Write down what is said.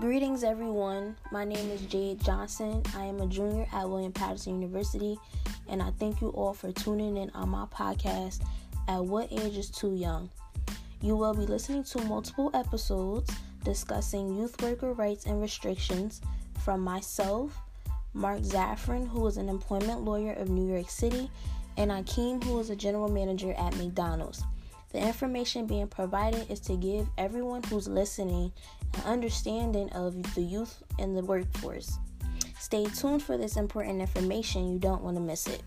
Greetings, everyone. My name is Jade Johnson. I am a junior at William Patterson University, and I thank you all for tuning in on my podcast, At What Age Is Too Young? You will be listening to multiple episodes discussing youth worker rights and restrictions from myself, Mark Zaffran, who is an employment lawyer of New York City, and Akeem, who is a general manager at McDonald's. The information being provided is to give everyone who's listening an understanding of the youth in the workforce. Stay tuned for this important information. You don't want to miss it.